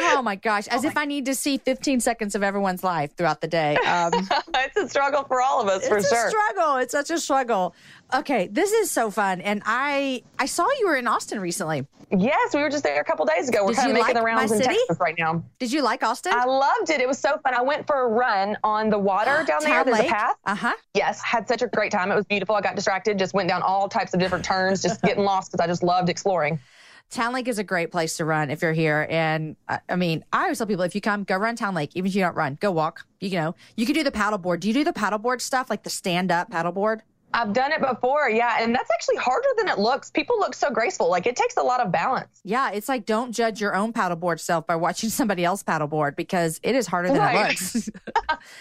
Oh my gosh, as oh if I need to see fifteen seconds of everyone's life throughout the day. Um, it's a struggle for all of us, for sure. It's a struggle. It's such a struggle. Okay, this is so fun. And I I saw you were in Austin recently. Yes, we were just there a couple days ago. We're kind of making the rounds in Texas right now. Did you like Austin? I loved it. It was so fun. I went for a run on the water down there. There's a path. Uh-huh. Yes, had such a great time. It was beautiful. I got distracted, just went down all types of different turns, just getting lost because I just loved exploring. Town Lake is a great place to run if you're here. And I, I mean, I always tell people, if you come, go run Town Lake. Even if you don't run, go walk. You, you know, you can do the paddleboard. Do you do the paddleboard stuff, like the stand-up paddleboard? I've done it before, yeah. And that's actually harder than it looks. People look so graceful. Like, it takes a lot of balance. Yeah, it's like, don't judge your own paddleboard self by watching somebody else paddleboard, because it is harder than right. it looks.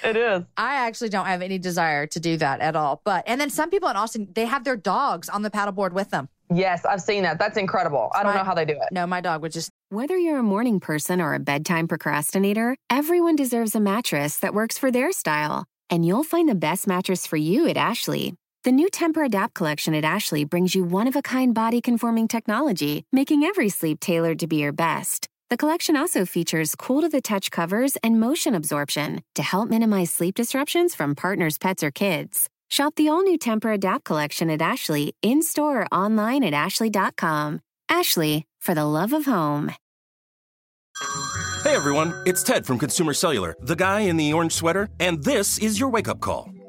It is. I actually don't have any desire to do that at all. But and then some people in Austin, they have their dogs on the paddleboard with them. Yes, I've seen that. That's incredible. I don't know how they do it. No, my dog would just... Whether you're a morning person or a bedtime procrastinator, everyone deserves a mattress that works for their style. And you'll find the best mattress for you at Ashley. The new Temper-Adapt collection at Ashley brings you one-of-a-kind body-conforming technology, making every sleep tailored to be your best. The collection also features cool-to-the-touch covers and motion absorption to help minimize sleep disruptions from partners, pets, or kids. Shop the all-new Temper-Adapt collection at Ashley in-store or online at ashley dot com. Ashley, for the love of home. Hey everyone, it's Ted from Consumer Cellular, the guy in the orange sweater, and this is your wake-up call.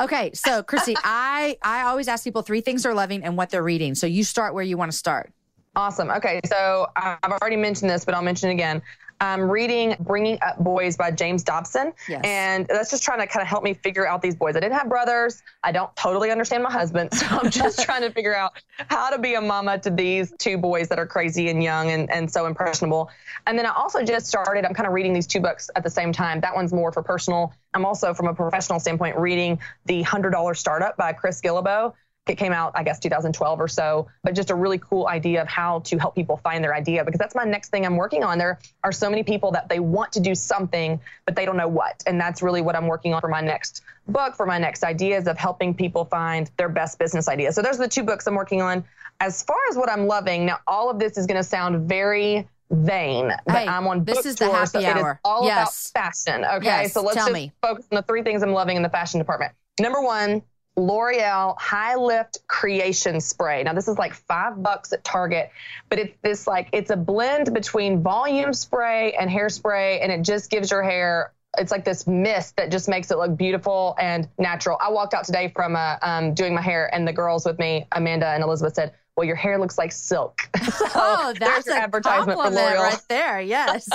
Okay, so Christy, I, I always ask people three things they're loving and what they're reading. So you start where you want to start. Awesome. Okay, so I've already mentioned this, but I'll mention it again. I'm reading Bringing Up Boys by James Dobson. Yes. And that's just trying to kind of help me figure out these boys. I didn't have brothers. I don't totally understand my husband. So I'm just trying to figure out how to be a mama to these two boys that are crazy and young and, and so impressionable. And then I also just started, I'm kind of reading these two books at the same time. That one's more for personal. I'm also, from a professional standpoint, reading The one hundred dollar Startup by Chris Gillibo. It came out, I guess, two thousand twelve or so, but just a really cool idea of how to help people find their idea, because that's my next thing I'm working on. There are so many people that they want to do something, but they don't know what. And that's really what I'm working on for my next book, for my next ideas of helping people find their best business ideas. So those are the two books I'm working on. As far as what I'm loving, now all of this is going to sound very vain, but hey, I'm on this book is tour, the happy so hour. It is all yes. about fashion. Okay, yes. so let's Tell just me. focus on the three things I'm loving in the fashion department. Number one, L'Oreal High Lift Creation Spray. Now this is like five bucks at Target, but it's this like, it's a blend between volume spray and hairspray, and it just gives your hair, it's like this mist that just makes it look beautiful and natural. I walked out today from uh, um, doing my hair, and the girls with me, Amanda and Elizabeth, said, well, your hair looks like silk. So oh, that's an advertisement for L'Oreal right there. Yes.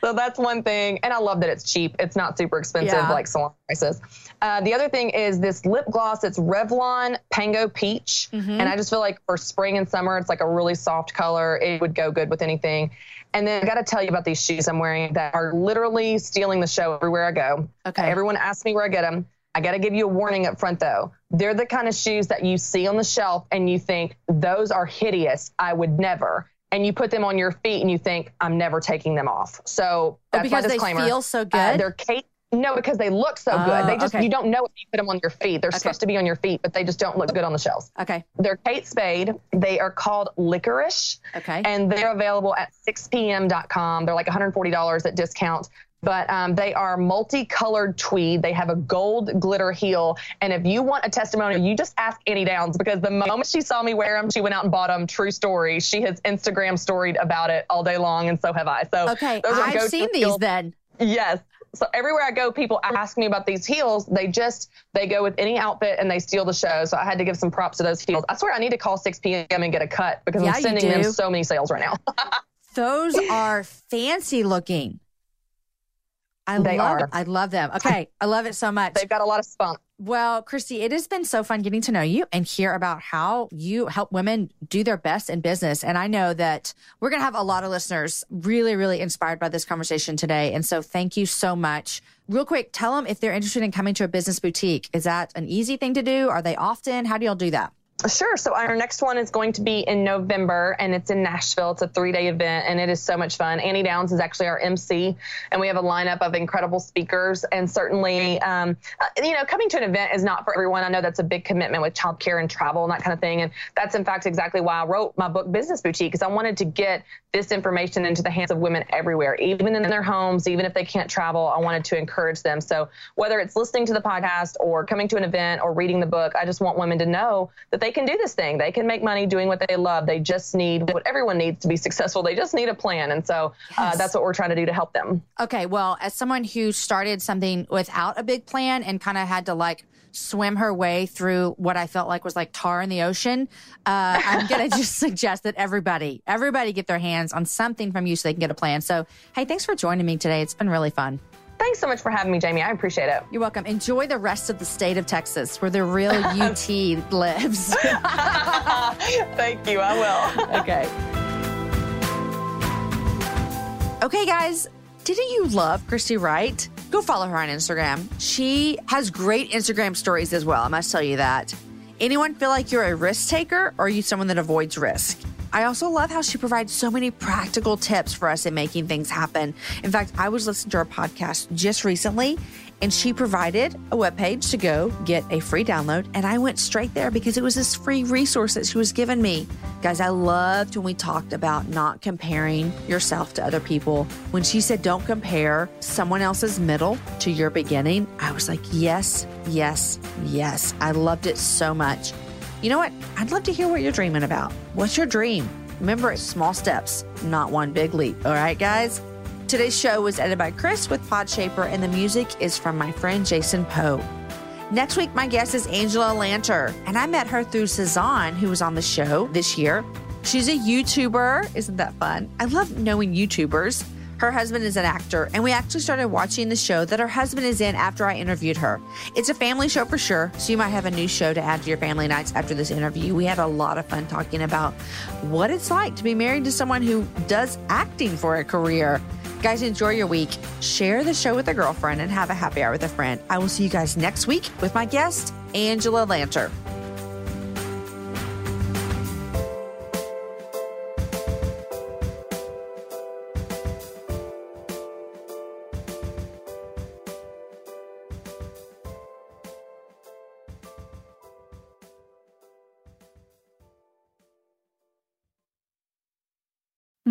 So that's one thing. And I love that it's cheap. It's not super expensive yeah. like salon prices. Uh, the other thing is this lip gloss. It's Revlon Pango Peach. Mm-hmm. And I just feel like for spring and summer, it's like a really soft color. It would go good with anything. And then I got to tell you about these shoes I'm wearing that are literally stealing the show everywhere I go. Okay. Everyone asks me where I get them. I got to give you a warning up front, though. They're the kind of shoes that you see on the shelf and you think, those are hideous. I would never. And you put them on your feet and you think, I'm never taking them off. So that's oh, my disclaimer. Because they feel so good? Uh, they're cake. No, because they look so oh, good. They just, okay. you don't know if you put them on your feet. They're okay. supposed to be on your feet, but they just don't look good on the shelves. Okay. They're Kate Spade. They are called Licorice. Okay. And they're available at six p m dot com. They're like one hundred forty dollars at discount. But um, they are multicolored tweed. They have a gold glitter heel. And if you want a testimonial, you just ask Annie Downs, because the moment she saw me wear them, she went out and bought them. True story. She has Instagram storied about it all day long, and so have I. So okay, I've seen these then. Yes. So everywhere I go, people ask me about these heels. They just, they go with any outfit and they steal the show. So I had to give some props to those heels. I swear I need to call six p m and get a cut, because yeah, I'm sending them so many sales right now. Those are fancy looking. I they love, are. I love them. Okay. I love it so much. They've got a lot of spunk. Well, Christy, it has been so fun getting to know you and hear about how you help women do their best in business. And I know that we're going to have a lot of listeners really, really inspired by this conversation today. And so thank you so much. Real quick, tell them if they're interested in coming to a business boutique, is that an easy thing to do? Are they often? How do y'all do that? Sure. So our next one is going to be in November, and it's in Nashville. It's a three-day event, and it is so much fun. Annie Downs is actually our M C, and we have a lineup of incredible speakers. And certainly, um, you know, coming to an event is not for everyone. I know that's a big commitment with childcare and travel and that kind of thing. And that's, in fact, exactly why I wrote my book, Business Boutique, because I wanted to get this information into the hands of women everywhere, even in their homes, even if they can't travel. I wanted to encourage them. So whether it's listening to the podcast or coming to an event or reading the book, I just want women to know that they can do this thing. They can make money doing what they love. They just need what everyone needs to be successful. They just need a plan. And so yes. uh, that's what we're trying to do to help them. Okay. Well, as someone who started something without a big plan and kind of had to like swim her way through what I felt like was like tar in the ocean, uh, I'm going to just suggest that everybody, everybody get their hands on something from you so they can get a plan. So, hey, thanks for joining me today. It's been really fun. Thanks so much for having me, Jamie. I appreciate it. You're welcome. Enjoy the rest of the state of Texas, where the real U T lives. Thank you. I will. Okay. Okay, guys. Didn't you love Christy Wright? Go follow her on Instagram. She has great Instagram stories as well. I must tell you that. Anyone feel like you're a risk taker, or are you someone that avoids risk? I also love how she provides so many practical tips for us in making things happen. In fact, I was listening to her podcast just recently, and she provided a webpage to go get a free download, and I went straight there because it was this free resource that she was giving me. Guys, I loved when we talked about not comparing yourself to other people. When she said, don't compare someone else's middle to your beginning, I was like, yes, yes, yes. I loved it so much. You know what? I'd love to hear what you're dreaming about. What's your dream? Remember, it's small steps, not one big leap. All right, guys? Today's show was edited by Chris with Podshaper, and the music is from my friend Jason Poe. Next week, my guest is Angela Lanter, and I met her through Cezanne, who was on the show this year. She's a YouTuber. Isn't that fun? I love knowing YouTubers. Her husband is an actor, and we actually started watching the show that her husband is in after I interviewed her. It's a family show for sure, so you might have a new show to add to your family nights after this interview. We had a lot of fun talking about what it's like to be married to someone who does acting for a career. Guys, enjoy your week. Share the show with a girlfriend and have a happy hour with a friend. I will see you guys next week with my guest, Angela Lanter.